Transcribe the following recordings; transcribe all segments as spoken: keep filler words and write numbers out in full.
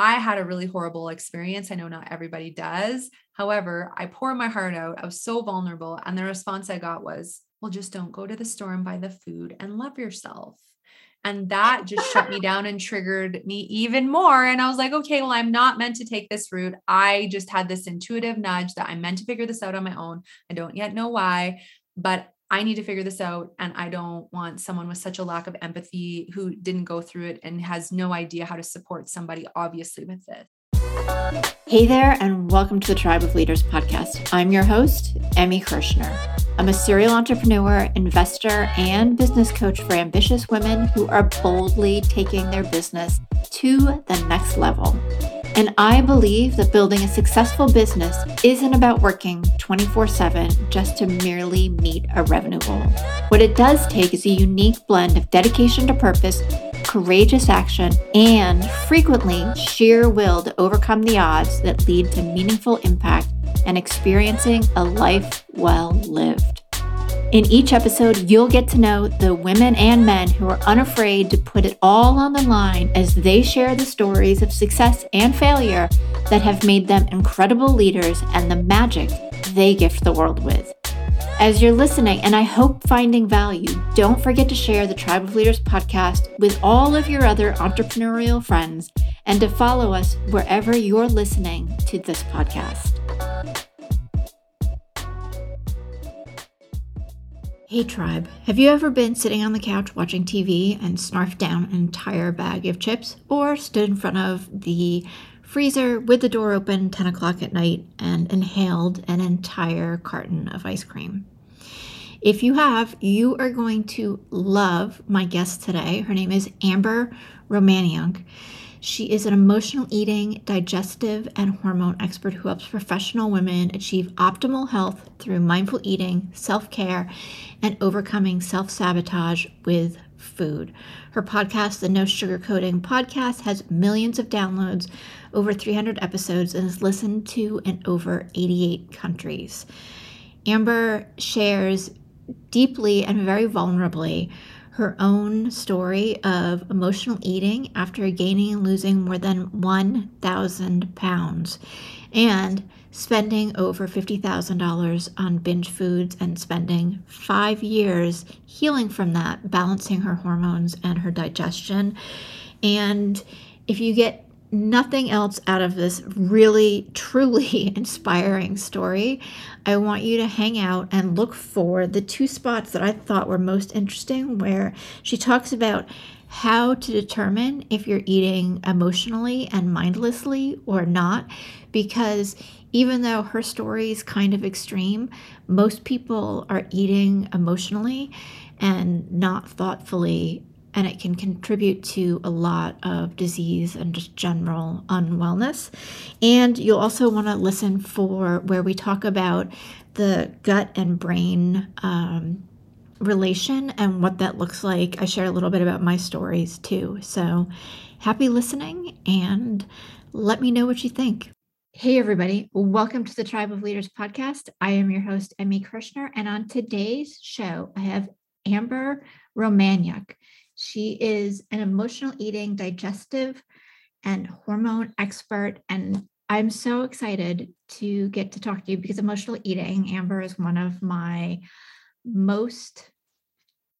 I had a really horrible experience. I know not everybody does. However, I poured my heart out. I was so vulnerable. And the response I got was, well, just don't go to the store and buy the food and love yourself. And that just shut me down and triggered me even more. And I was like, okay, well, I'm not meant to take this route. I just had this intuitive nudge that I'm meant to figure this out on my own. I don't yet know why, but I need to figure this out. And I don't want someone with such a lack of empathy who didn't go through it and has no idea how to support somebody, obviously, with this. Hey there, and welcome to the Tribe of Leaders podcast. I'm your host, Emmy Kirshner. I'm a serial entrepreneur, investor, and business coach for ambitious women who are boldly taking their business to the next level. And I believe that building a successful business isn't about working twenty-four seven just to merely meet a revenue goal. What it does take is a unique blend of dedication to purpose, courageous action, and frequently sheer will to overcome the odds that lead to meaningful impact and experiencing a life well lived. In each episode, you'll get to know the women and men who are unafraid to put it all on the line as they share the stories of success and failure that have made them incredible leaders and the magic they gift the world with. As you're listening, and I hope finding value, don't forget to share the Tribe of Leaders podcast with all of your other entrepreneurial friends and to follow us wherever you're listening to this podcast. Hey Tribe, have you ever been sitting on the couch watching T V and snarfed down an entire bag of chips, or stood in front of the freezer with the door open ten o'clock at night and inhaled an entire carton of ice cream? If you have, you are going to love my guest today. Her name is Amber Romaniuk. She is an emotional eating, digestive, and hormone expert who helps professional women achieve optimal health through mindful eating, self-care, and overcoming self-sabotage with food. Her podcast, the No Sugar Coating Podcast, has millions of downloads, over three hundred episodes, and is listened to in over eighty-eight countries. Amber shares deeply and very vulnerably her own story of emotional eating after gaining and losing more than one thousand pounds and spending over fifty thousand dollars on binge foods and spending five years healing from that, balancing her hormones and her digestion. And if you get nothing else out of this really, truly inspiring story, I want you to hang out and look for the two spots that I thought were most interesting, where she talks about how to determine if you're eating emotionally and mindlessly or not, because even though her story is kind of extreme, most people are eating emotionally and not thoughtfully, and it can contribute to a lot of disease and just general unwellness. And you'll also want to listen for where we talk about the gut and brain um, relation and what that looks like. I share a little bit about my stories too. So happy listening, and let me know what you think. Hey everybody, welcome to the Tribe of Leaders podcast. I am your host, Emmy Kirshner, and on today's show, I have Amber Romaniuk. She is an emotional eating, digestive, and hormone expert. And I'm so excited to get to talk to you because emotional eating, Amber, is one of my most,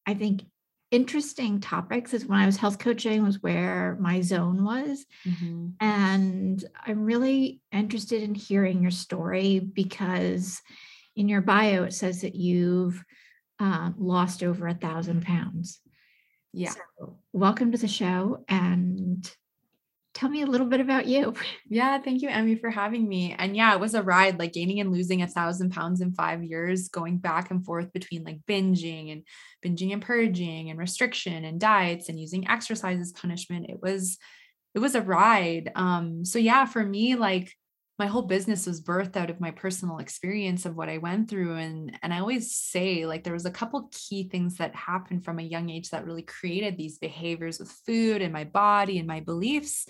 I think, interesting topics. Is when I was health coaching was where my zone was. Mm-hmm. And I'm really interested in hearing your story because in your bio, it says that you've uh, lost over a thousand pounds. Yeah. So, welcome to the show, and tell me a little bit about you. Yeah. Thank you, Emmy, for having me. And yeah, it was a ride, like gaining and losing a thousand pounds in five years, going back and forth between like binging and binging and purging and restriction and diets and using exercise as punishment. It was, it was a ride. Um, so yeah, for me, like my whole business was birthed out of my personal experience of what I went through. And, and I always say, like, there was a couple key things that happened from a young age that really created these behaviors with food and my body and my beliefs.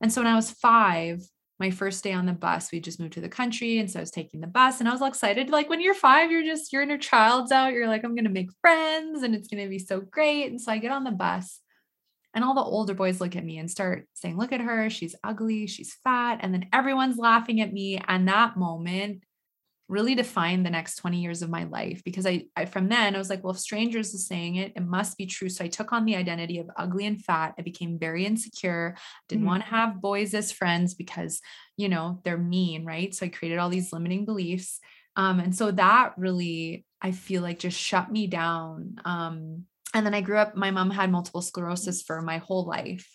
And so when I was five, my first day on the bus, we just moved to the country. And so I was taking the bus and I was all excited. Like when you're five, you're just, your inner child's out. You're like, I'm going to make friends and it's going to be so great. And so I get on the bus And all the older boys look at me and start saying, look at her, she's ugly, she's fat. And then everyone's laughing at me. And that moment really defined the next twenty years of my life, because I, I from then I was like, well, if strangers are saying it, it must be true. So I took on the identity of ugly and fat. I became very insecure. Didn't mm-hmm. want to have boys as friends because, you know, they're mean, right? So I created all these limiting beliefs. Um, and so that really, I feel like, just shut me down. Um, and then I grew up, my mom had multiple sclerosis for my whole life.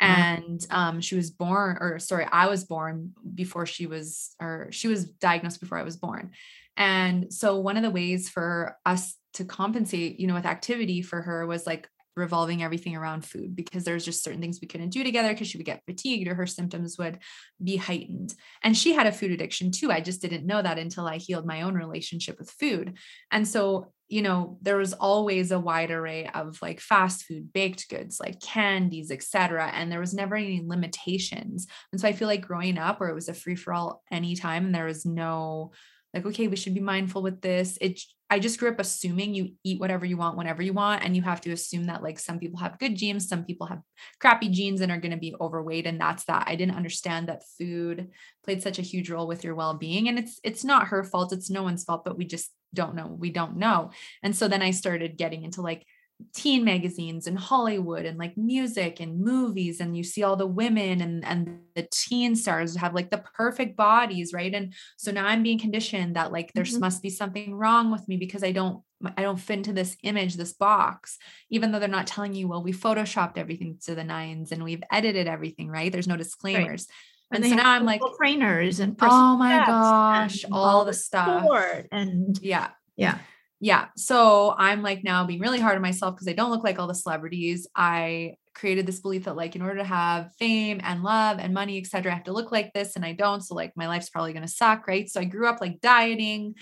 And, um, she was born or sorry, I was born before she was, or she was diagnosed before I was born. And so one of the ways for us to compensate, you know, with activity for her was like revolving everything around food, because there's just certain things we couldn't do together because she would get fatigued or her symptoms would be heightened. And she had a food addiction too. I just didn't know that until I healed my own relationship with food. And so, you know, there was always a wide array of like fast food, baked goods, like candies, et cetera. And there was never any limitations. And so I feel like growing up where it was a free for all anytime, and there was no like, okay, we should be mindful with this. It, I just grew up assuming you eat whatever you want, whenever you want. And you have to assume that like some people have good genes, some people have crappy genes and are going to be overweight. And that's that. I didn't understand that food played such a huge role with your well-being, and it's, it's not her fault. It's no one's fault, but we just don't know. We don't know. And so then I started getting into like teen magazines and Hollywood and like music and movies. And you see all the women and, and the teen stars have like the perfect bodies. Right. And so now I'm being conditioned that like, there mm-hmm. must be something wrong with me because I don't, I don't fit into this image, this box, even though they're not telling you, well, we Photoshopped everything to the nines and we've edited everything. Right. There's no disclaimers. Right. And, and so now I'm like trainers and oh my gosh, all the stuff. And yeah. Yeah. Yeah. So I'm like now being really hard on myself because I don't look like all the celebrities. I created this belief that like, in order to have fame and love and money, et cetera, I have to look like this and I don't. So like my life's probably going to suck. Right. So I grew up like dieting,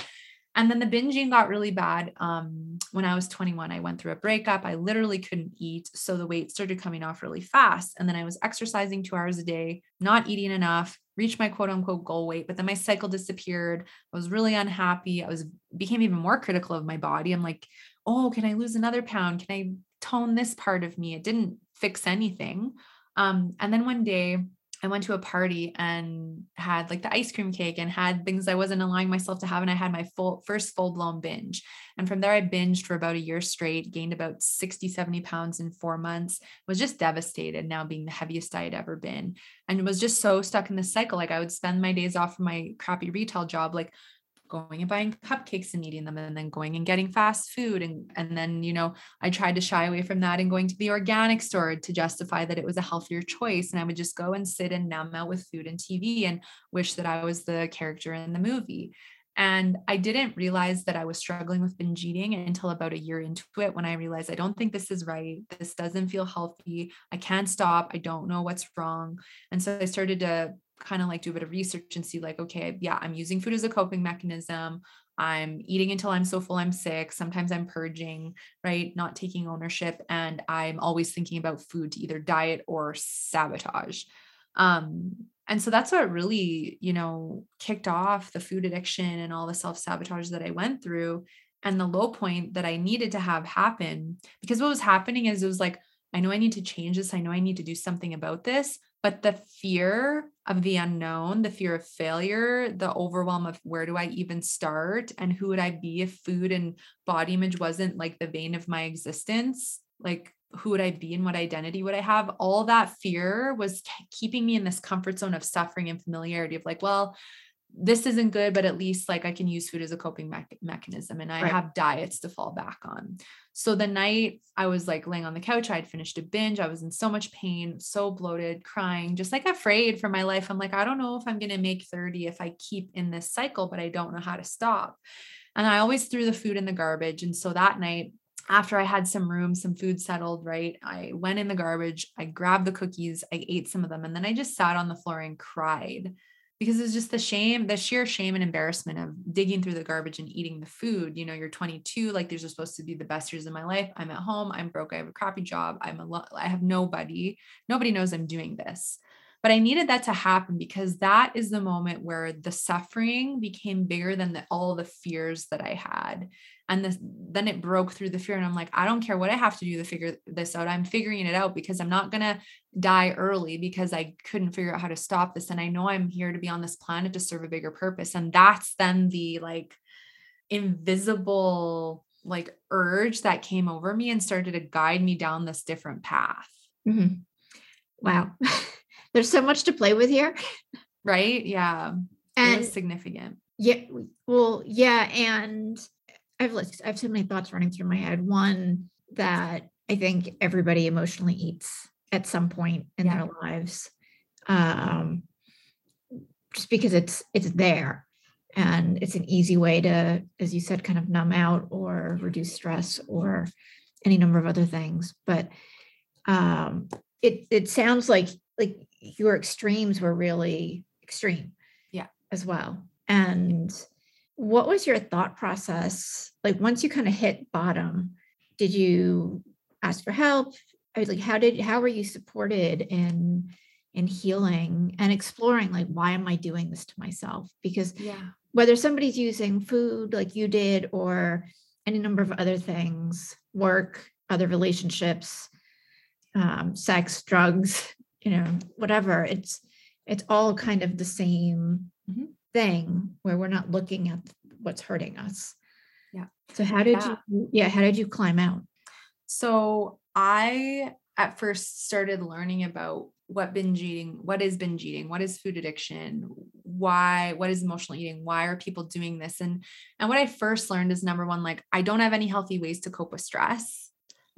and then the binging got really bad. Um, when I was twenty-one, I went through a breakup. I literally couldn't eat. So the weight started coming off really fast. And then I was exercising two hours a day, not eating enough, reached my quote unquote goal weight, but then my cycle disappeared. I was really unhappy. I was became even more critical of my body. I'm like, oh, can I lose another pound? Can I tone this part of me? It didn't fix anything. Um, and then one day I went to a party and had like the ice cream cake and had things I wasn't allowing myself to have. And I had my full first full blown binge. And from there I binged for about a year straight, gained about sixty, seventy pounds in four months, was just devastated now being the heaviest I had ever been. And was just so stuck in this cycle. Like I would spend my days off from my crappy retail job, like going and buying cupcakes and eating them, and then going and getting fast food. And, and then, you know, I tried to shy away from that and going to the organic store to justify that it was a healthier choice. And I would just go and sit and numb out with food and T V and wish that I was the character in the movie. And I didn't realize that I was struggling with binge eating until about a year into it, when I realized I don't think this is right. This doesn't feel healthy. I can't stop. I don't know what's wrong. And so I started to kind of like do a bit of research and see like, okay, yeah, I'm using food as a coping mechanism. I'm eating until I'm so full I'm sick. Sometimes I'm purging, right? Not taking ownership. And I'm always thinking about food to either diet or sabotage. Um, and so that's what really, you know, kicked off the food addiction and all the self-sabotage that I went through, and the low point that I needed to have happen. Because what was happening is it was like, I know I need to change this. I know I need to do something about this. But the fear of the unknown, the fear of failure, the overwhelm of where do I even start and who would I be if food and body image wasn't like the vein of my existence? Like, who would I be and what identity would I have? All that fear was keeping me in this comfort zone of suffering and familiarity of like, well, this isn't good, but at least like I can use food as a coping me- mechanism and I right. have diets to fall back on. So the night I was like laying on the couch, I'd finished a binge. I was in so much pain, so bloated, crying, just like afraid for my life. I'm like, I don't know if I'm going to make thirty if I keep in this cycle, but I don't know how to stop. And I always threw the food in the garbage. And so that night, after I had some room, some food settled, right? I went in the garbage, I grabbed the cookies, I ate some of them. And then I just sat on the floor and cried. Because it's just the shame, the sheer shame and embarrassment of digging through the garbage and eating the food. You know, you're twenty-two, like these are supposed to be the best years of my life. I'm at home. I'm broke. I have a crappy job. I'm a lot, I have nobody, nobody knows I'm doing this. But I needed that to happen because that is the moment where the suffering became bigger than the, all the fears that I had. And this, then it broke through the fear. And I'm like, I don't care what I have to do to figure this out. I'm figuring it out because I'm not going to die early because I couldn't figure out how to stop this. And I know I'm here to be on this planet to serve a bigger purpose. And that's then the like invisible like urge that came over me and started to guide me down this different path. Mm-hmm. Wow. There's so much to play with here. Right. Yeah. And it was significant. Yeah. Well, yeah. And I've, I have so many thoughts running through my head. One, that I think everybody emotionally eats at some point in yeah. their lives. Um, just because it's, it's there and it's an easy way to, as you said, kind of numb out or reduce stress or any number of other things. But um, it, it sounds like, like your extremes were really extreme yeah, as well. And what was your thought process? Like once you kind of hit bottom, did you ask for help? I was like, how did, how were you supported in, in healing and exploring? Like, why am I doing this to myself? Because yeah. whether somebody's using food like you did, or any number of other things, work, other relationships, um, sex, drugs, you know, whatever, it's, it's all kind of the same mm-hmm. thing where we're not looking at what's hurting us. Yeah. So how did yeah. you, yeah. How did you climb out? So I, at first started learning about what binge eating, what is binge eating, what is food addiction, why, what is emotional eating? Why are people doing this? And, and what I first learned is number one, like I don't have any healthy ways to cope with stress.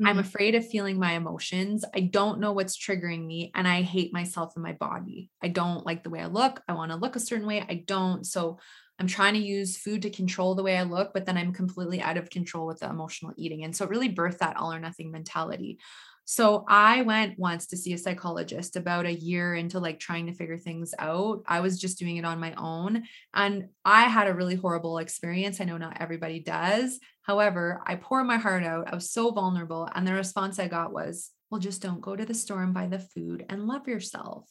Mm-hmm. I'm afraid of feeling my emotions. I don't know what's triggering me. And I hate myself and my body. I don't like the way I look. I want to look a certain way. I don't. So I'm trying to use food to control the way I look, but then I'm completely out of control with the emotional eating. And so it really birthed that all or nothing mentality. So I went once to see a psychologist about a year into like trying to figure things out. I was just doing it on my own. And I had a really horrible experience. I know not everybody does. However, I poured my heart out. I was so vulnerable. And the response I got was, well, just don't go to the store and buy the food and love yourself.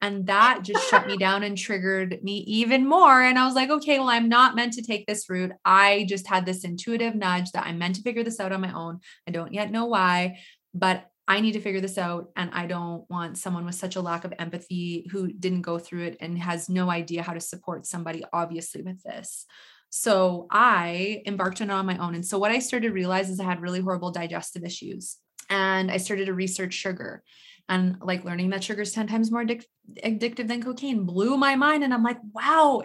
And that just shut me down and triggered me even more. And I was like, okay, well, I'm not meant to take this route. I just had this intuitive nudge that I'm meant to figure this out on my own. I don't yet know why, but I need to figure this out. And I don't want someone with such a lack of empathy who didn't go through it and has no idea how to support somebody, obviously, with this. So I embarked on it on my own. And so what I started to realize is I had really horrible digestive issues. And I started to research sugar and like learning that sugar is ten times more addic- addictive than cocaine blew my mind. And I'm like, wow,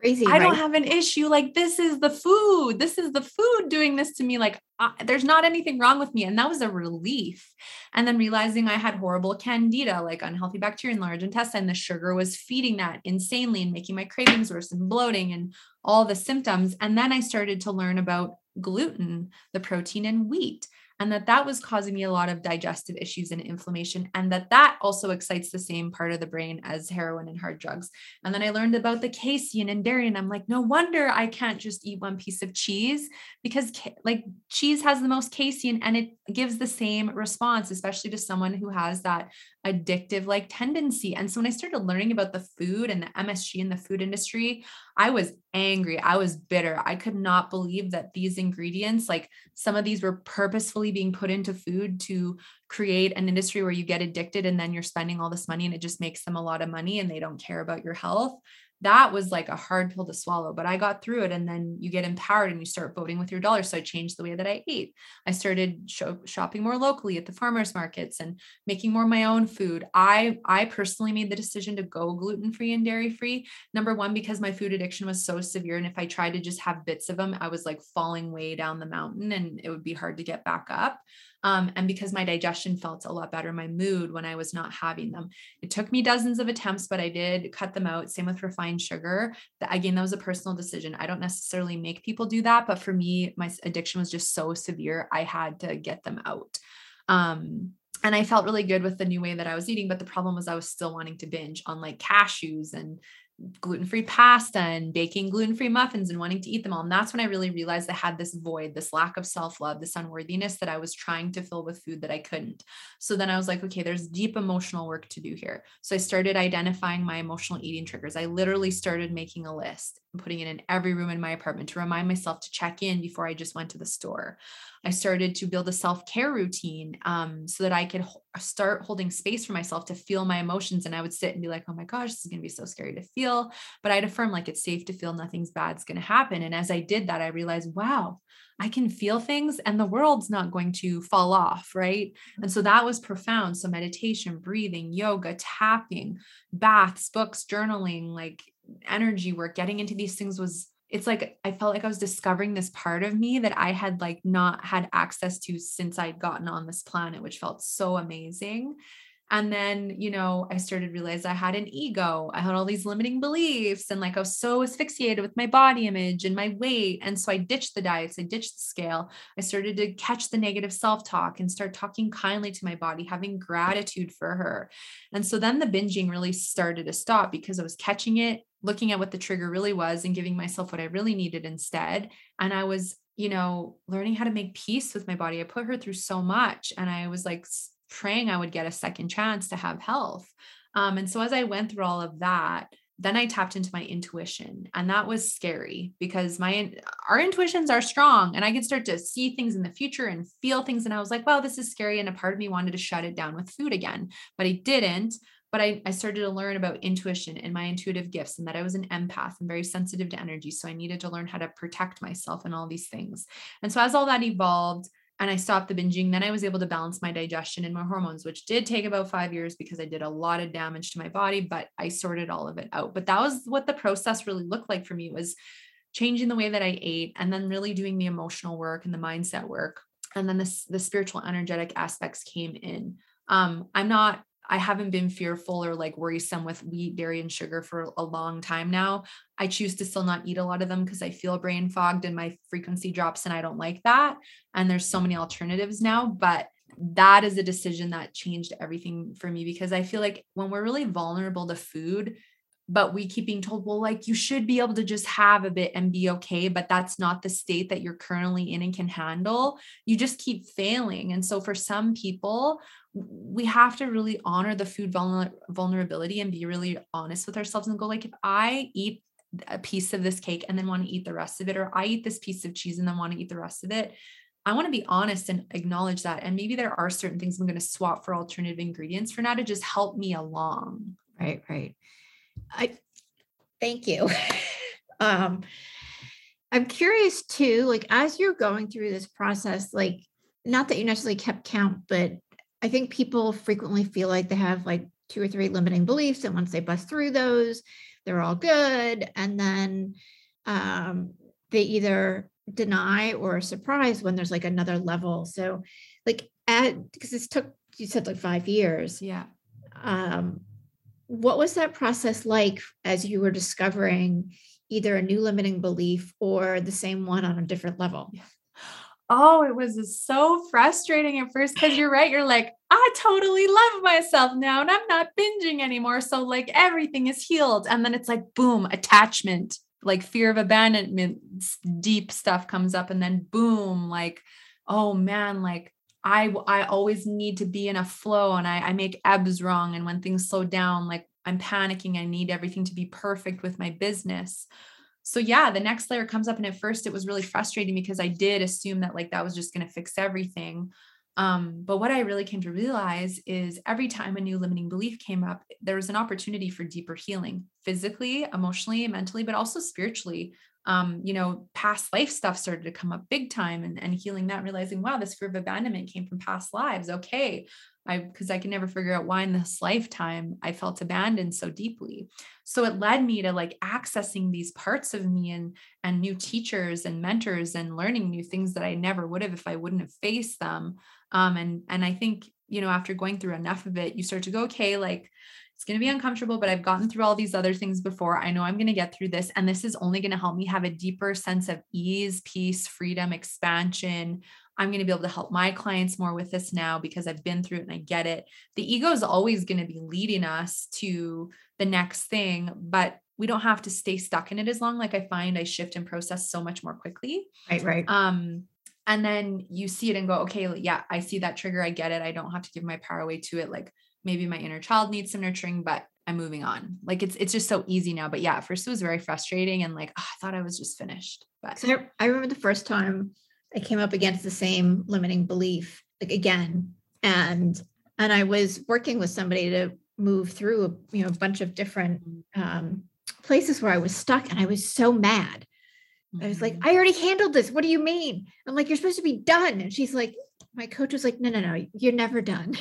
crazy. I right? don't have an issue. Like this is the food. This is the food doing this to me. Like I, there's not anything wrong with me. And that was a relief. And then realizing I had horrible candida, like unhealthy bacteria in large intestine, the sugar was feeding that insanely and making my cravings worse and bloating and all the symptoms. And then I started to learn about gluten, the protein in wheat, and that that was causing me a lot of digestive issues and inflammation, and that that also excites the same part of the brain as heroin and hard drugs. And then I learned about the casein and dairy, and I'm like, no wonder I can't just eat one piece of cheese because ca- like cheese has the most casein and it gives the same response, especially to someone who has that addictive like tendency. And so when I started learning about the food and the M S G in the food industry, I was angry. I was bitter. I could not believe that these ingredients, like some of these were purposefully being put into food to create an industry where you get addicted and then you're spending all this money and it just makes them a lot of money and they don't care about your health. That was like a hard pill to swallow, but I got through it. And then you get empowered and you start voting with your dollar. So I changed the way that I ate. I started sh- shopping more locally at the farmers markets and making more of my own food. I, I personally made the decision to go gluten-free and dairy-free. Number one, because my food addiction was so severe. And if I tried to just have bits of them, I was like falling way down the mountain and it would be hard to get back up. Um, and because my digestion felt a lot better, my mood when I was not having them. It took me dozens of attempts, but I did cut them out. Same with refined sugar. That, again, that was a personal decision. I don't necessarily make people do that, but for me, my addiction was just so severe. I had to get them out. Um, and I felt really good with the new way that I was eating, but the problem was I was still wanting to binge on like cashews and gluten-free pasta and baking gluten-free muffins and wanting to eat them all. And that's when I really realized I had this void, this lack of self-love, this unworthiness that I was trying to fill with food that I couldn't. So then I was like, okay, there's deep emotional work to do here. So I started identifying my emotional eating triggers. I literally started making a list and putting it in every room in my apartment to remind myself to check in before I just went to the store. I started to build a self-care routine um, so that I could ho- start holding space for myself to feel my emotions. And I would sit and be like, oh my gosh, this is going to be so scary to feel. But I'd affirm, like, it's safe to feel, nothing's bad's going to happen. And as I did that, I realized, wow, I can feel things and the world's not going to fall off. Right. And so that was profound. So meditation, breathing, yoga, tapping, baths, books, journaling, like energy work, getting into these things was, it's like, I felt like I was discovering this part of me that I had like not had access to since I'd gotten on this planet, which felt so amazing. And then, you know, I started to realize I had an ego. I had all these limiting beliefs and like, I was so asphyxiated with my body image and my weight. And so I ditched the diets. I ditched the scale. I started to catch the negative self-talk and start talking kindly to my body, having gratitude for her. And so then the binging really started to stop because I was catching it, looking at what the trigger really was and giving myself what I really needed instead. And I was, you know, learning how to make peace with my body. I put her through so much. And I was like, praying I would get a second chance to have health. Um, and so as I went through all of that, then I tapped into my intuition, and that was scary because my, our intuitions are strong and I could start to see things in the future and feel things. And I was like, wow, this is scary. And a part of me wanted to shut it down with food again, but I didn't. But I, I started to learn about intuition and my intuitive gifts and that I was an empath and very sensitive to energy. So I needed to learn how to protect myself and all these things. And so as all that evolved, and I stopped the binging, then I was able to balance my digestion and my hormones, which did take about five years because I did a lot of damage to my body, but I sorted all of it out. But that was what the process really looked like for me, was changing the way that I ate and then really doing the emotional work and the mindset work. And then the, the spiritual energetic aspects came in. Um, I'm not I haven't been fearful or like worrisome with wheat, dairy, and sugar for a long time now. I choose to still not eat a lot of them because I feel brain fogged and my frequency drops and I don't like that. And there's so many alternatives now, but that is a decision that changed everything for me, because I feel like when we're really vulnerable to food, but we keep being told, well, like you should be able to just have a bit and be okay, but that's not the state that you're currently in and can handle. You just keep failing. And so for some people, we have to really honor the food vulner- vulnerability and be really honest with ourselves and go like, if I eat a piece of this cake and then want to eat the rest of it, or I eat this piece of cheese and then want to eat the rest of it, I want to be honest and acknowledge that. And maybe there are certain things I'm going to swap for alternative ingredients for now to just help me along. Right, right. I thank you. um, I'm curious too, like as you're going through this process, like not that you necessarily kept count, but I think people frequently feel like they have like two or three limiting beliefs. And once they bust through those, they're all good. And then um, they either deny or are surprised when there's like another level. So like, at, because this took, you said like five years. Yeah. Um, What was that process like as you were discovering either a new limiting belief or the same one on a different level? Oh, it was so frustrating at first, because you're right. You're like, I totally love myself now and I'm not binging anymore. So like everything is healed. And then it's like, boom, attachment, like fear of abandonment, deep stuff comes up. And then boom, like, oh man, like I, I always need to be in a flow, and I, I make ebbs wrong. And when things slow down, like I'm panicking, I need everything to be perfect with my business. So yeah, the next layer comes up. And at first it was really frustrating because I did assume that like, that was just going to fix everything. Um, but what I really came to realize is every time a new limiting belief came up, there was an opportunity for deeper healing, physically, emotionally, mentally, but also spiritually. Um, you know, past life stuff started to come up big time, and, and healing that, realizing, wow, this fear of abandonment came from past lives. Okay. I, cause I can never figure out why in this lifetime I felt abandoned so deeply. So it led me to like accessing these parts of me and, and new teachers and mentors and learning new things that I never would have, if I wouldn't have faced them. Um, and, and I think, you know, after going through enough of it, you start to go, okay, like, it's going to be uncomfortable, but I've gotten through all these other things before. I know I'm going to get through this. And this is only going to help me have a deeper sense of ease, peace, freedom, expansion. I'm going to be able to help my clients more with this now because I've been through it and I get it. The ego is always going to be leading us to the next thing, but we don't have to stay stuck in it as long. Like I find I shift and process so much more quickly. Right. Right. Um, and then you see it and go, okay, yeah, I see that trigger. I get it. I don't have to give my power away to it. Like maybe my inner child needs some nurturing, but I'm moving on. Like it's, it's just so easy now, but yeah, at first it was very frustrating and like, oh, I thought I was just finished. But so I remember the first time I came up against the same limiting belief, like again, and, and I was working with somebody to move through, a, you know, a bunch of different, um, places where I was stuck. And I was so mad. I was like, I already handled this. What do you mean? I'm like, you're supposed to be done. And she's like, my coach was like, no, no, no, you're never done.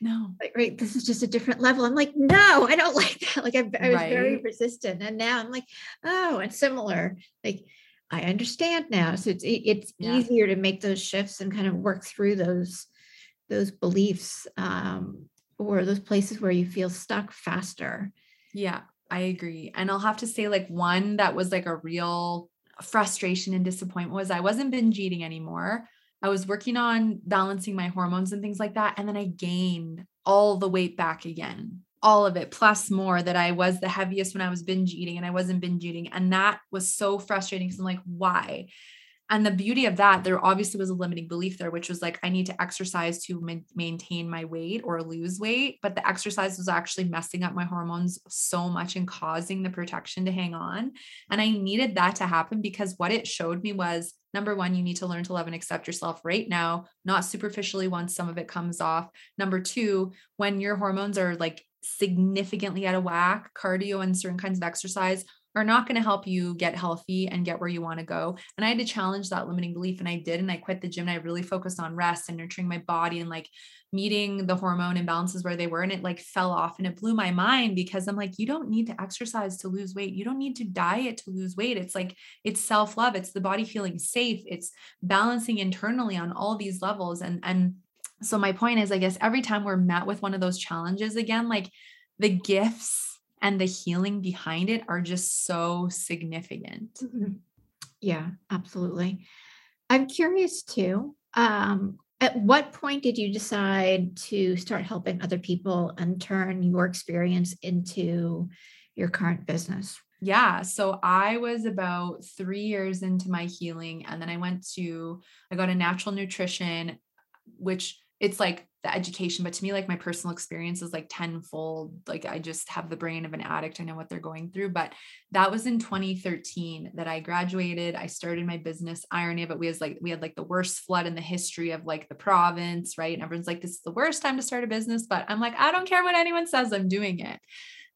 No. Like, right. This is just a different level. I'm like, no, I don't like that. Like I, I was right. very resistant. And now I'm like, oh, it's similar. Like I understand now. So it's, it's yeah. easier to make those shifts and kind of work through those, those beliefs um, or those places where you feel stuck faster. Yeah. I agree. And I'll have to say like one that was like a real frustration and disappointment was I wasn't binge eating anymore. I was working on balancing my hormones and things like that. And then I gained all the weight back again, all of it, plus more that I was the heaviest when I was binge eating and I wasn't binge eating. And that was so frustrating. So I'm like, why? And the beauty of that, there obviously was a limiting belief there, which was like, I need to exercise to ma- maintain my weight or lose weight. But the exercise was actually messing up my hormones so much and causing the protection to hang on. And I needed that to happen because what it showed me was, number one, you need to learn to love and accept yourself right now, not superficially once some of it comes off. Number two, when your hormones are like significantly out of whack, cardio and certain kinds of exercise are not going to help you get healthy and get where you want to go. And I had to challenge that limiting belief. And I did, and I quit the gym and I really focused on rest and nurturing my body and like meeting the hormone imbalances where they were. And it like fell off and it blew my mind because I'm like, you don't need to exercise to lose weight. You don't need to diet to lose weight. It's like, it's self-love. It's the body feeling safe. It's balancing internally on all these levels. And, and so my point is, I guess every time we're met with one of those challenges again, like the gifts and the healing behind it are just so significant. Mm-hmm. Yeah, absolutely. I'm curious too, um, at what point did you decide to start helping other people and turn your experience into your current business? Yeah. So I was about three years into my healing. And then I went to, I got a natural nutrition, which it's like the education, but to me, like my personal experience is like tenfold. Like I just have the brain of an addict. I know what they're going through, but that was in twenty thirteen that I graduated. I started my business. Irony of it, we was like, we had like the worst flood in the history of like the province, right? And everyone's like, this is the worst time to start a business. But I'm like, I don't care what anyone says, I'm doing it.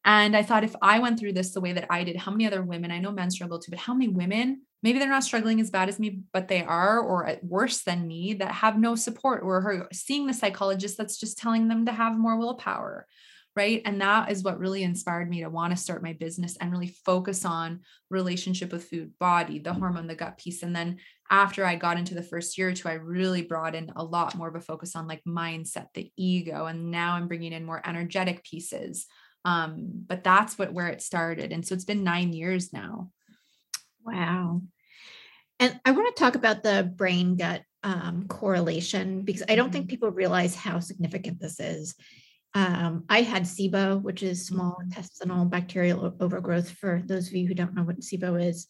And I thought if I went through this the way that I did, how many other women, I know men struggle too, but how many women, maybe they're not struggling as bad as me, but they are, or worse than me, that have no support or are seeing the psychologist that's just telling them to have more willpower. Right. And that is what really inspired me to want to start my business and really focus on relationship with food, body, the hormone, the gut piece. And then after I got into the first year or two, I really brought in a lot more of a focus on like mindset, the ego. And now I'm bringing in more energetic pieces. Um, but that's what, where it started. And so it's been nine years now. Wow. And I want to talk about the brain gut, um, correlation, because I don't mm-hmm. think people realize how significant this is. Um, I had SIBO, which is small intestinal bacterial overgrowth. For those of you who don't know what SIBO is,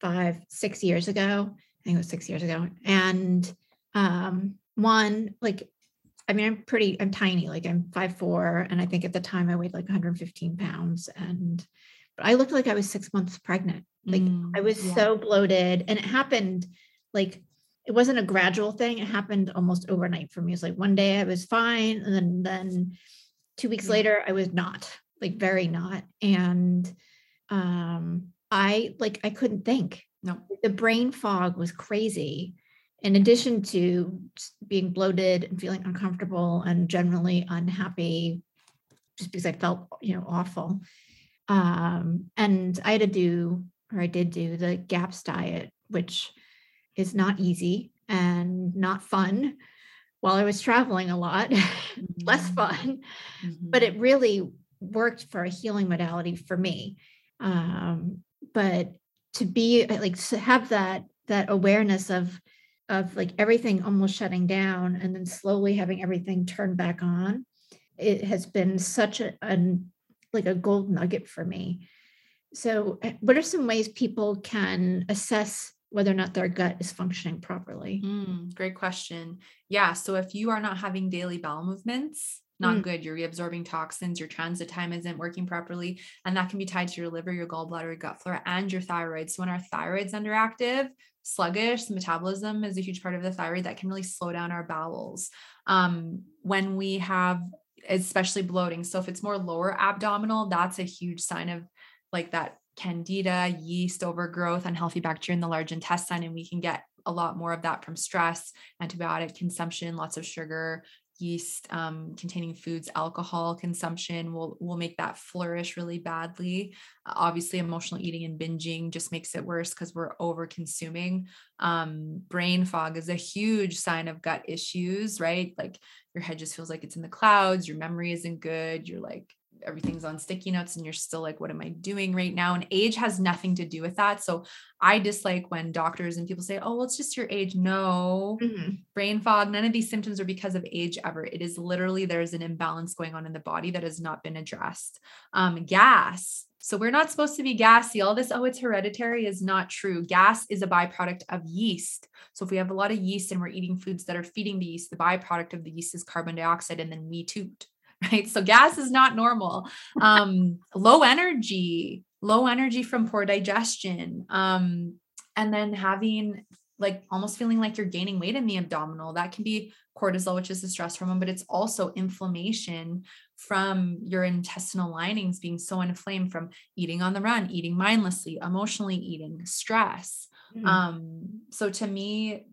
five, six years ago, I think it was six years ago. And, um, one, like, I mean, I'm pretty, I'm tiny, like I'm five foot four. And I think at the time I weighed like one hundred fifteen pounds. And, but I looked like I was six months pregnant. Like mm, I was yeah. so bloated, and it happened, like, it wasn't a gradual thing. It happened almost overnight for me. It's like one day I was fine. And then, then two weeks yeah. later I was not, like, very not. And, um, I like, I couldn't think. No, the brain fog was crazy. In addition to being bloated and feeling uncomfortable and generally unhappy, just because I felt, you know, awful. Um, and I had to do, or I did do the GAPS diet, which is not easy and not fun. While I was traveling a lot, mm-hmm. less fun, mm-hmm. but it really worked for a healing modality for me. Um, but to be like, to have that, that awareness of, of like everything almost shutting down and then slowly having everything turn back on. It has been such a, a like a gold nugget for me. So what are some ways people can assess whether or not their gut is functioning properly? Mm, great question. Yeah. So if you are not having daily bowel movements, not mm. good, you're reabsorbing toxins, your transit time isn't working properly, and that can be tied to your liver, your gallbladder, your gut flora, and your thyroid. So when our thyroid's underactive, sluggish, metabolism is a huge part of the thyroid that can really slow down our bowels. Um, when we have, especially bloating. So if it's more lower abdominal, that's a huge sign of like that candida, yeast overgrowth, unhealthy bacteria in the large intestine. And we can get a lot more of that from stress, antibiotic consumption, lots of sugar, yeast, um, containing foods, alcohol consumption will, will make that flourish really badly. Uh, obviously emotional eating and binging just makes it worse because we're over consuming. Um, brain fog is a huge sign of gut issues, right? Like your head just feels like it's in the clouds. Your memory isn't good. You're like, everything's on sticky notes and you're still like, what am I doing right now? And age has nothing to do with that. So I dislike when doctors and people say, oh, well, it's just your age. No, mm-hmm. brain fog. None of these symptoms are because of age ever. It is literally, there's an imbalance going on in the body that has not been addressed. Um, gas. So we're not supposed to be gassy. All this, oh, it's hereditary, is not true. Gas is a byproduct of yeast. So if we have a lot of yeast and we're eating foods that are feeding the yeast, the byproduct of the yeast is carbon dioxide. And then we toot. Right? So gas is not normal. Um, low energy, low energy from poor digestion. Um, and then having like almost feeling like you're gaining weight in the abdominal, that can be cortisol, which is the stress hormone, but it's also inflammation from your intestinal linings being so inflamed from eating on the run, eating mindlessly, emotionally eating, stress. Mm. Um, so to me,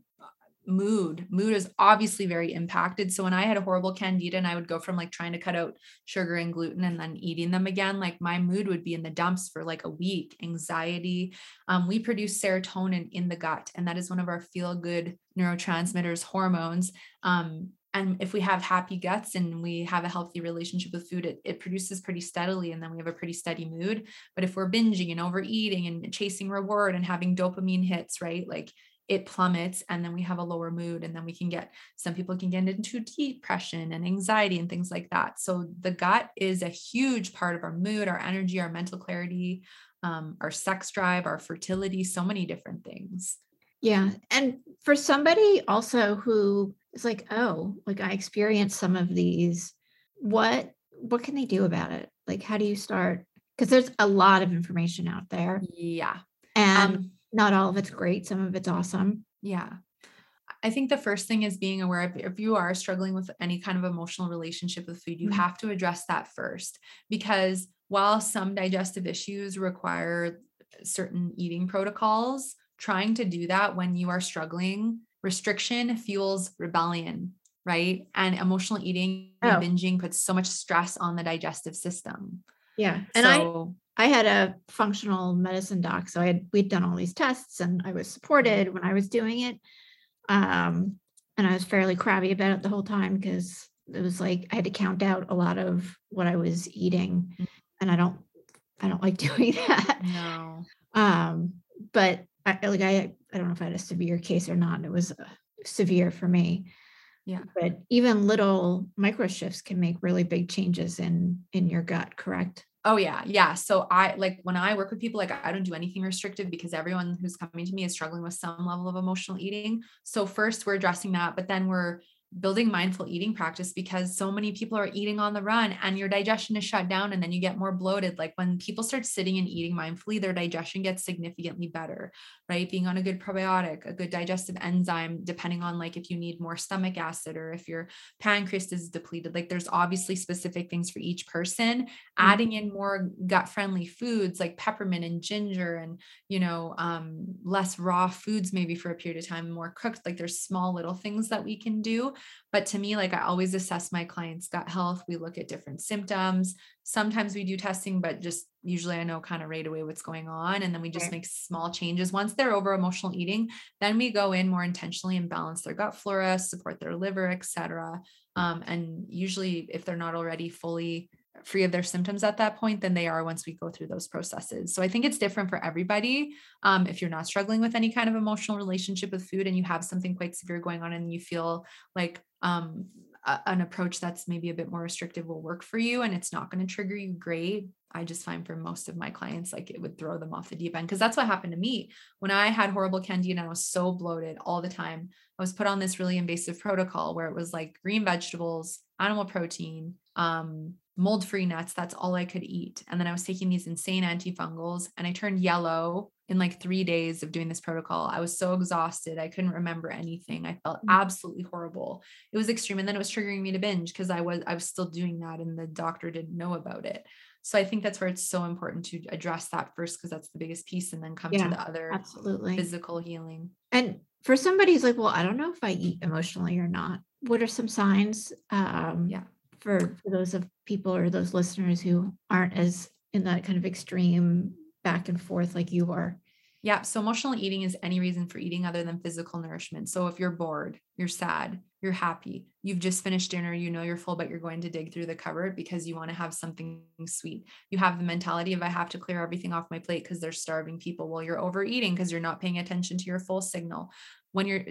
Mood, mood is obviously very impacted. So when I had a horrible candida and I would go from like trying to cut out sugar and gluten and then eating them again, like my mood would be in the dumps for like a week. Anxiety. Um, we produce serotonin in the gut, and that is one of our feel good neurotransmitters, hormones. Um, and if we have happy guts and we have a healthy relationship with food, it, it produces pretty steadily. And then we have a pretty steady mood. But if we're binging and overeating and chasing reward and having dopamine hits, right? Like it plummets, and then we have a lower mood, and then we can get, some people can get into depression and anxiety and things like that. So the gut is a huge part of our mood, our energy, our mental clarity, um, our sex drive, our fertility, so many different things. Yeah. And for somebody also who is like, oh, like I experienced some of these, what, what can they do about it? Like, how do you start? Cause there's a lot of information out there. Yeah. And um, not all of it's great. Some of it's awesome. Yeah. I think the first thing is being aware of, if you are struggling with any kind of emotional relationship with food, you mm-hmm. have to address that first, because while some digestive issues require certain eating protocols, trying to do that when you are struggling, restriction fuels rebellion, right? And emotional eating oh. and binging puts so much stress on the digestive system. Yeah. And so, I, I had a functional medicine doc, so I had, we'd done all these tests and I was supported when I was doing it. Um, and I was fairly crabby about it the whole time, because it was like, I had to count out a lot of what I was eating, and I don't, I don't like doing that. No. Um, but I, like, I, I don't know if I had a severe case or not. It was severe for me. Yeah. But even little micro shifts can make really big changes in, in your gut, correct? Oh yeah. Yeah. So I, like when I work with people, like I don't do anything restrictive, because everyone who's coming to me is struggling with some level of emotional eating. So first we're addressing that, but then we're building mindful eating practice, because so many people are eating on the run and your digestion is shut down, and then you get more bloated. Like when people start sitting and eating mindfully, their digestion gets significantly better, right? Being on a good probiotic, a good digestive enzyme, depending on like if you need more stomach acid or if your pancreas is depleted, like there's obviously specific things for each person. Adding in more gut-friendly foods like peppermint and ginger, and, you know, um, less raw foods maybe for a period of time, more cooked, like there's small little things that we can do. But to me, like I always assess my clients' gut health. We look at different symptoms. Sometimes we do testing, but just usually I know kind of right away what's going on. And then we just right. make small changes. Once they're over emotional eating, then we go in more intentionally and balance their gut flora, support their liver, et cetera. Um, and usually if they're not already fully free of their symptoms at that point, then they are once we go through those processes. So I think it's different for everybody. Um, if you're not struggling with any kind of emotional relationship with food and you have something quite severe going on and you feel like um, a, an approach that's maybe a bit more restrictive will work for you and it's not going to trigger you, great. I just find for most of my clients, like it would throw them off the deep end. Cause that's what happened to me when I had horrible candida and I was so bloated all the time. I was put on this really invasive protocol where it was like green vegetables, animal protein, um, mold-free nuts. That's all I could eat. And then I was taking these insane antifungals and I turned yellow in like three days of doing this protocol. I was so exhausted. I couldn't remember anything. I felt absolutely horrible. It was extreme. And then it was triggering me to binge because I was, I was still doing that and the doctor didn't know about it. So I think that's where it's so important to address that first, because that's the biggest piece, and then come yeah, to the other absolutely. physical healing. And for somebody who's like, well, I don't know if I eat emotionally or not, what are some signs um, yeah. for, for those of people or those listeners who aren't as in that kind of extreme back and forth like you are? Yeah. So emotional eating is any reason for eating other than physical nourishment. So if you're bored, you're sad, you're happy, you've just finished dinner, you know, you're full, but you're going to dig through the cupboard because you want to have something sweet. You have the mentality of, I have to clear everything off my plate because there's starving people. Well, you're overeating because you're not paying attention to your full signal. When you're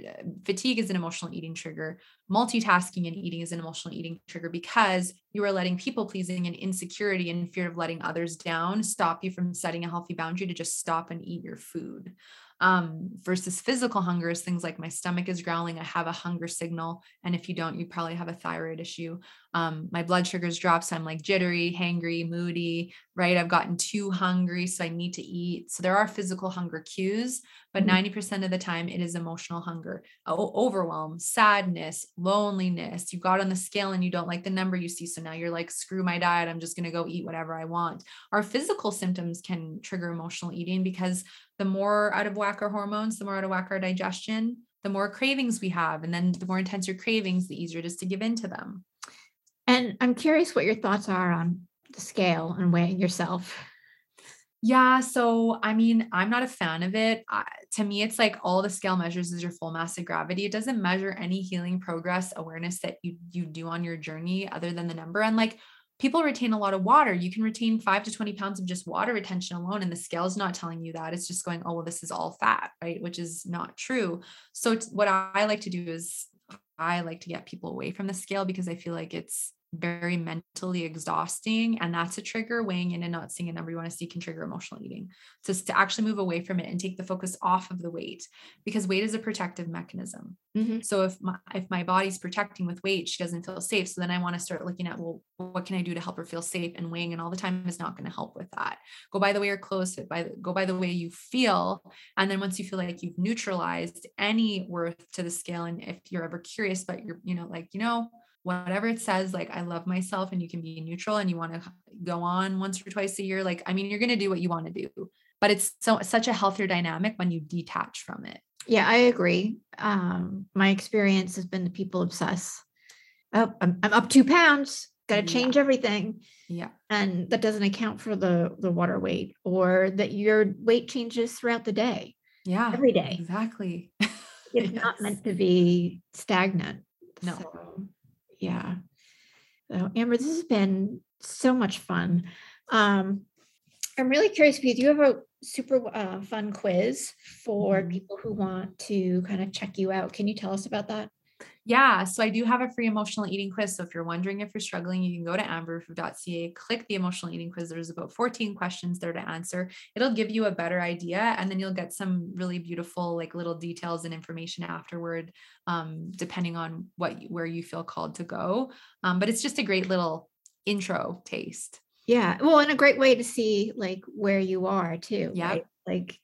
fatigue is an emotional eating trigger, multitasking and eating is an emotional eating trigger because you are letting people pleasing and insecurity and fear of letting others down stop you from setting a healthy boundary to just stop and eat your food. Um, versus physical hunger is things like my stomach is growling. I have a hunger signal. And if you don't, you probably have a thyroid issue. Um, my blood sugars drop. So I'm like jittery, hangry, moody, right? I've gotten too hungry. So I need to eat. So there are physical hunger cues, but ninety percent of the time it is emotional hunger, o- overwhelm, sadness, loneliness. You got on the scale and you don't like the number you see. So now you're like, screw my diet. I'm just going to go eat whatever I want. Our physical symptoms can trigger emotional eating because the more out of whack our hormones, the more out of whack our digestion, the more cravings we have. And then the more intense your cravings, the easier it is to give in to them. And I'm curious what your thoughts are on the scale and weighing yourself. Yeah. So, I mean, I'm not a fan of it. I, to me, it's like all the scale measures is your full mass of gravity. It doesn't measure any healing, progress, awareness that you, you do on your journey other than the number. And like, people retain a lot of water. You can retain five to twenty pounds of just water retention alone. And the scale is not telling you that. It's just going, oh, well, this is all fat, right? Which is not true. So what I like to do is I like to get people away from the scale because I feel like it's very mentally exhausting. And that's a trigger. Weighing in and not seeing a number you want to see can trigger emotional eating. So it's to actually move away from it and take the focus off of the weight, because weight is a protective mechanism. Mm-hmm. So if my, if my body's protecting with weight, she doesn't feel safe. So then I want to start looking at, well, what can I do to help her feel safe? And weighing in all the time is not going to help with that. Go by the way you're close to it, by, go by the way you feel. And then once you feel like you've neutralized any worth to the scale, and if you're ever curious, but you're, you know, like, you know, whatever it says, like, I love myself, and you can be neutral and you want to go on once or twice a year. Like, I mean, you're going to do what you want to do, but it's so such a healthier dynamic when you detach from it. Yeah, I agree. Um, my experience has been that people obsess. Oh, I'm, I'm up two pounds. Got to change yeah. everything. Yeah. And that doesn't account for the, the water weight, or that your weight changes throughout the day. Yeah. Every day. Exactly. It's yes. not meant to be stagnant. No. So. Yeah. So Amber, this has been so much fun. Um, I'm really curious because you have a super uh, fun quiz for people who want to kind of check you out. Can you tell us about that? Yeah. So I do have a free emotional eating quiz. So if you're wondering if you're struggling, you can go to amber food dot c a, click the emotional eating quiz. There's about fourteen questions there to answer. It'll give you a better idea. And then you'll get some really beautiful, like little details and information afterward, um, depending on what, you, where you feel called to go. Um, but it's just a great little intro taste. Yeah. Well, and a great way to see like where you are too. Yeah. Right? Like,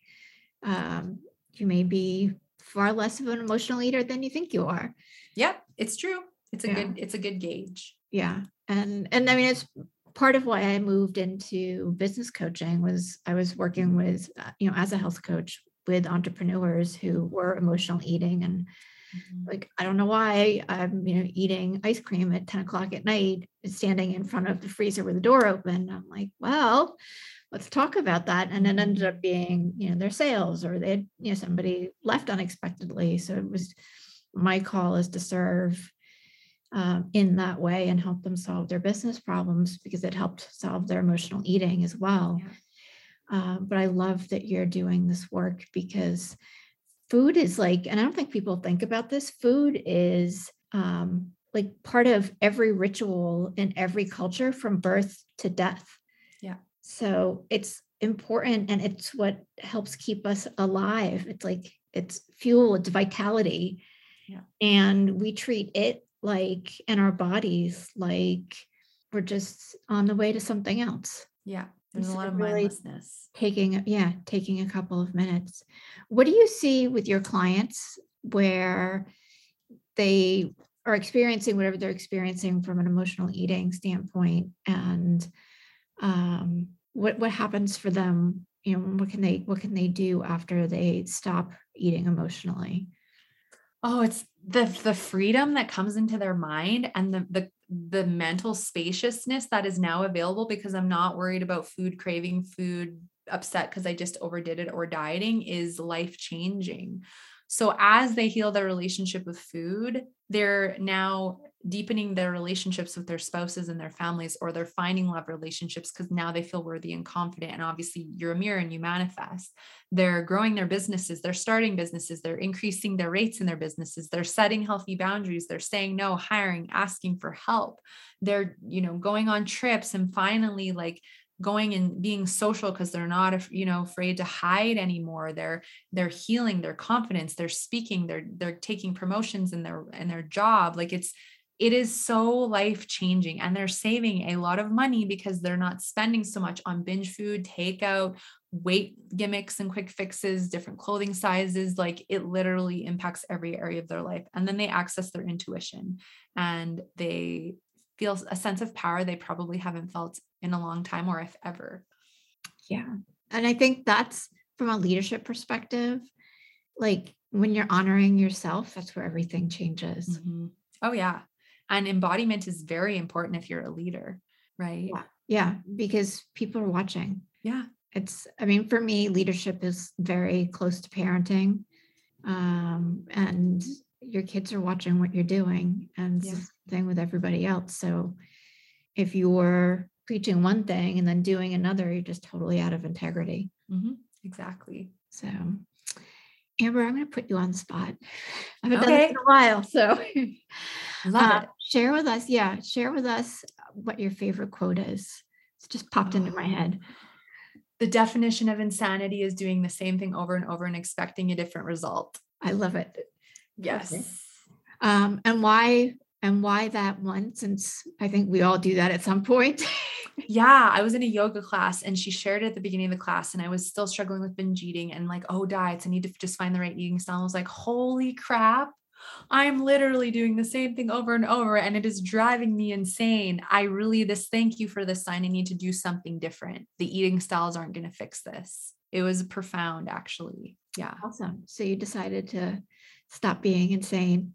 um, you may be far less of an emotional eater than you think you are. Yep. It's true. It's a yeah. good, it's a good gauge. Yeah. And, and I mean, it's part of why I moved into business coaching was I was working with, uh, you know, as a health coach with entrepreneurs who were emotional eating and mm-hmm. like, I don't know why I'm, you know, eating ice cream at ten o'clock at night and standing in front of the freezer with the door open. I'm like, well, let's talk about that. And it ended up being, you know, their sales, or they had, you know, somebody left unexpectedly. So it was, my call is to serve um, in that way and help them solve their business problems because it helped solve their emotional eating as well. Yeah. Uh, but I love that you're doing this work because food is like, and I don't think people think about this, food is um, like part of every ritual in every culture from birth to death. Yeah. So it's important, and it's what helps keep us alive. It's like, it's fuel, it's vitality. Yeah. And we treat it like, and our bodies like we're just on the way to something else. Yeah. There's a lot of mindlessness. Really taking, yeah, taking a couple of minutes. What do you see with your clients where they are experiencing whatever they're experiencing from an emotional eating standpoint, and um, what what happens for them? You know, what can they what can they do after they stop eating emotionally? Oh, it's the the freedom that comes into their mind, and the the the mental spaciousness that is now available, because I'm not worried about food craving, food upset because I just overdid it, or dieting is life changing. So as they heal their relationship with food, they're now deepening their relationships with their spouses and their families, or they're finding love relationships because now they feel worthy and confident. And obviously you're a mirror and you manifest. They're growing their businesses, they're starting businesses, they're increasing their rates in their businesses, they're setting healthy boundaries, they're saying no, hiring, asking for help. They're, you know, going on trips and finally like going and being social because they're not, you know, afraid to hide anymore. They're, they're healing their confidence, they're speaking, they're, they're taking promotions in their, in their job. Like it's, it is so life-changing, and they're saving a lot of money because they're not spending so much on binge food, takeout, weight gimmicks and quick fixes, different clothing sizes. Like it literally impacts every area of their life. And then they access their intuition and they feel a sense of power they probably haven't felt in a long time, or if ever. Yeah. And I think that's from a leadership perspective, like when you're honoring yourself, that's where everything changes. Mm-hmm. Oh yeah. And embodiment is very important if you're a leader, right? Yeah. Yeah. Because people are watching. Yeah. It's, I mean, for me, leadership is very close to parenting. Um, and your kids are watching what you're doing, and yeah. It's the thing with everybody else. So if you're preaching one thing and then doing another, you're just totally out of integrity. Mm-hmm. Exactly. So Amber, I'm going to put you on the spot. I've been okay. done this in a while. So Love uh, it. share with us. Yeah. Share with us what your favorite quote is. It's just popped oh. into my head. The definition of insanity is doing the same thing over and over and expecting a different result. I love it. Yes. Okay. Um, and why, and why that one, since I think we all do that at some point. Yeah, I was in a yoga class and she shared it at the beginning of the class, and I was still struggling with binge eating and like, oh, diets, I need to just find the right eating style. I was like, holy crap, I'm literally doing the same thing over and over, and it is driving me insane. I really, this, thank you for this sign. I need to do something different. The eating styles aren't going to fix this. It was profound, actually. Yeah. Awesome. So you decided to stop being insane.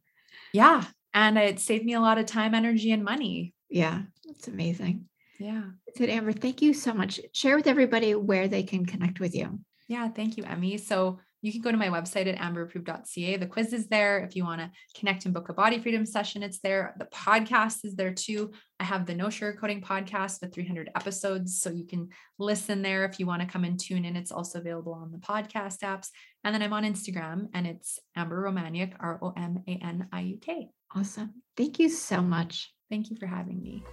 Yeah. And it saved me a lot of time, energy, and money. Yeah. That's amazing. Yeah. So Amber, thank you so much. Share with everybody where they can connect with you. Yeah. Thank you, Emmy. So you can go to my website at amber approved dot c a. The quiz is there. If you want to connect and book a body freedom session, it's there. The podcast is there too. I have the No Sugar Coating Podcast with three hundred episodes. So you can listen there if you want to come and tune in. It's also available on the podcast apps. And then I'm on Instagram, and it's Amber Romaniuk, R O M A N I U K. Awesome. Thank you so much. Thank you for having me.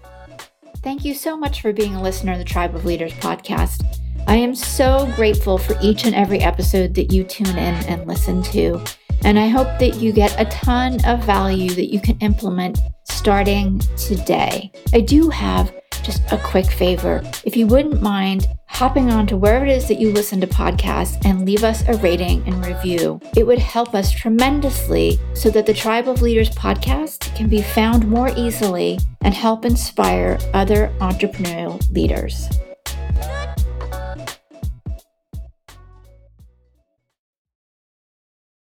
Thank you so much for being a listener of the Tribe of Leaders podcast. I am so grateful for each and every episode that you tune in and listen to. And I hope that you get a ton of value that you can implement starting today. I do have just a quick favor. If you wouldn't mind hopping on to wherever it is that you listen to podcasts and leave us a rating and review, it would help us tremendously so that the Tribe of Leaders podcast can be found more easily and help inspire other entrepreneurial leaders.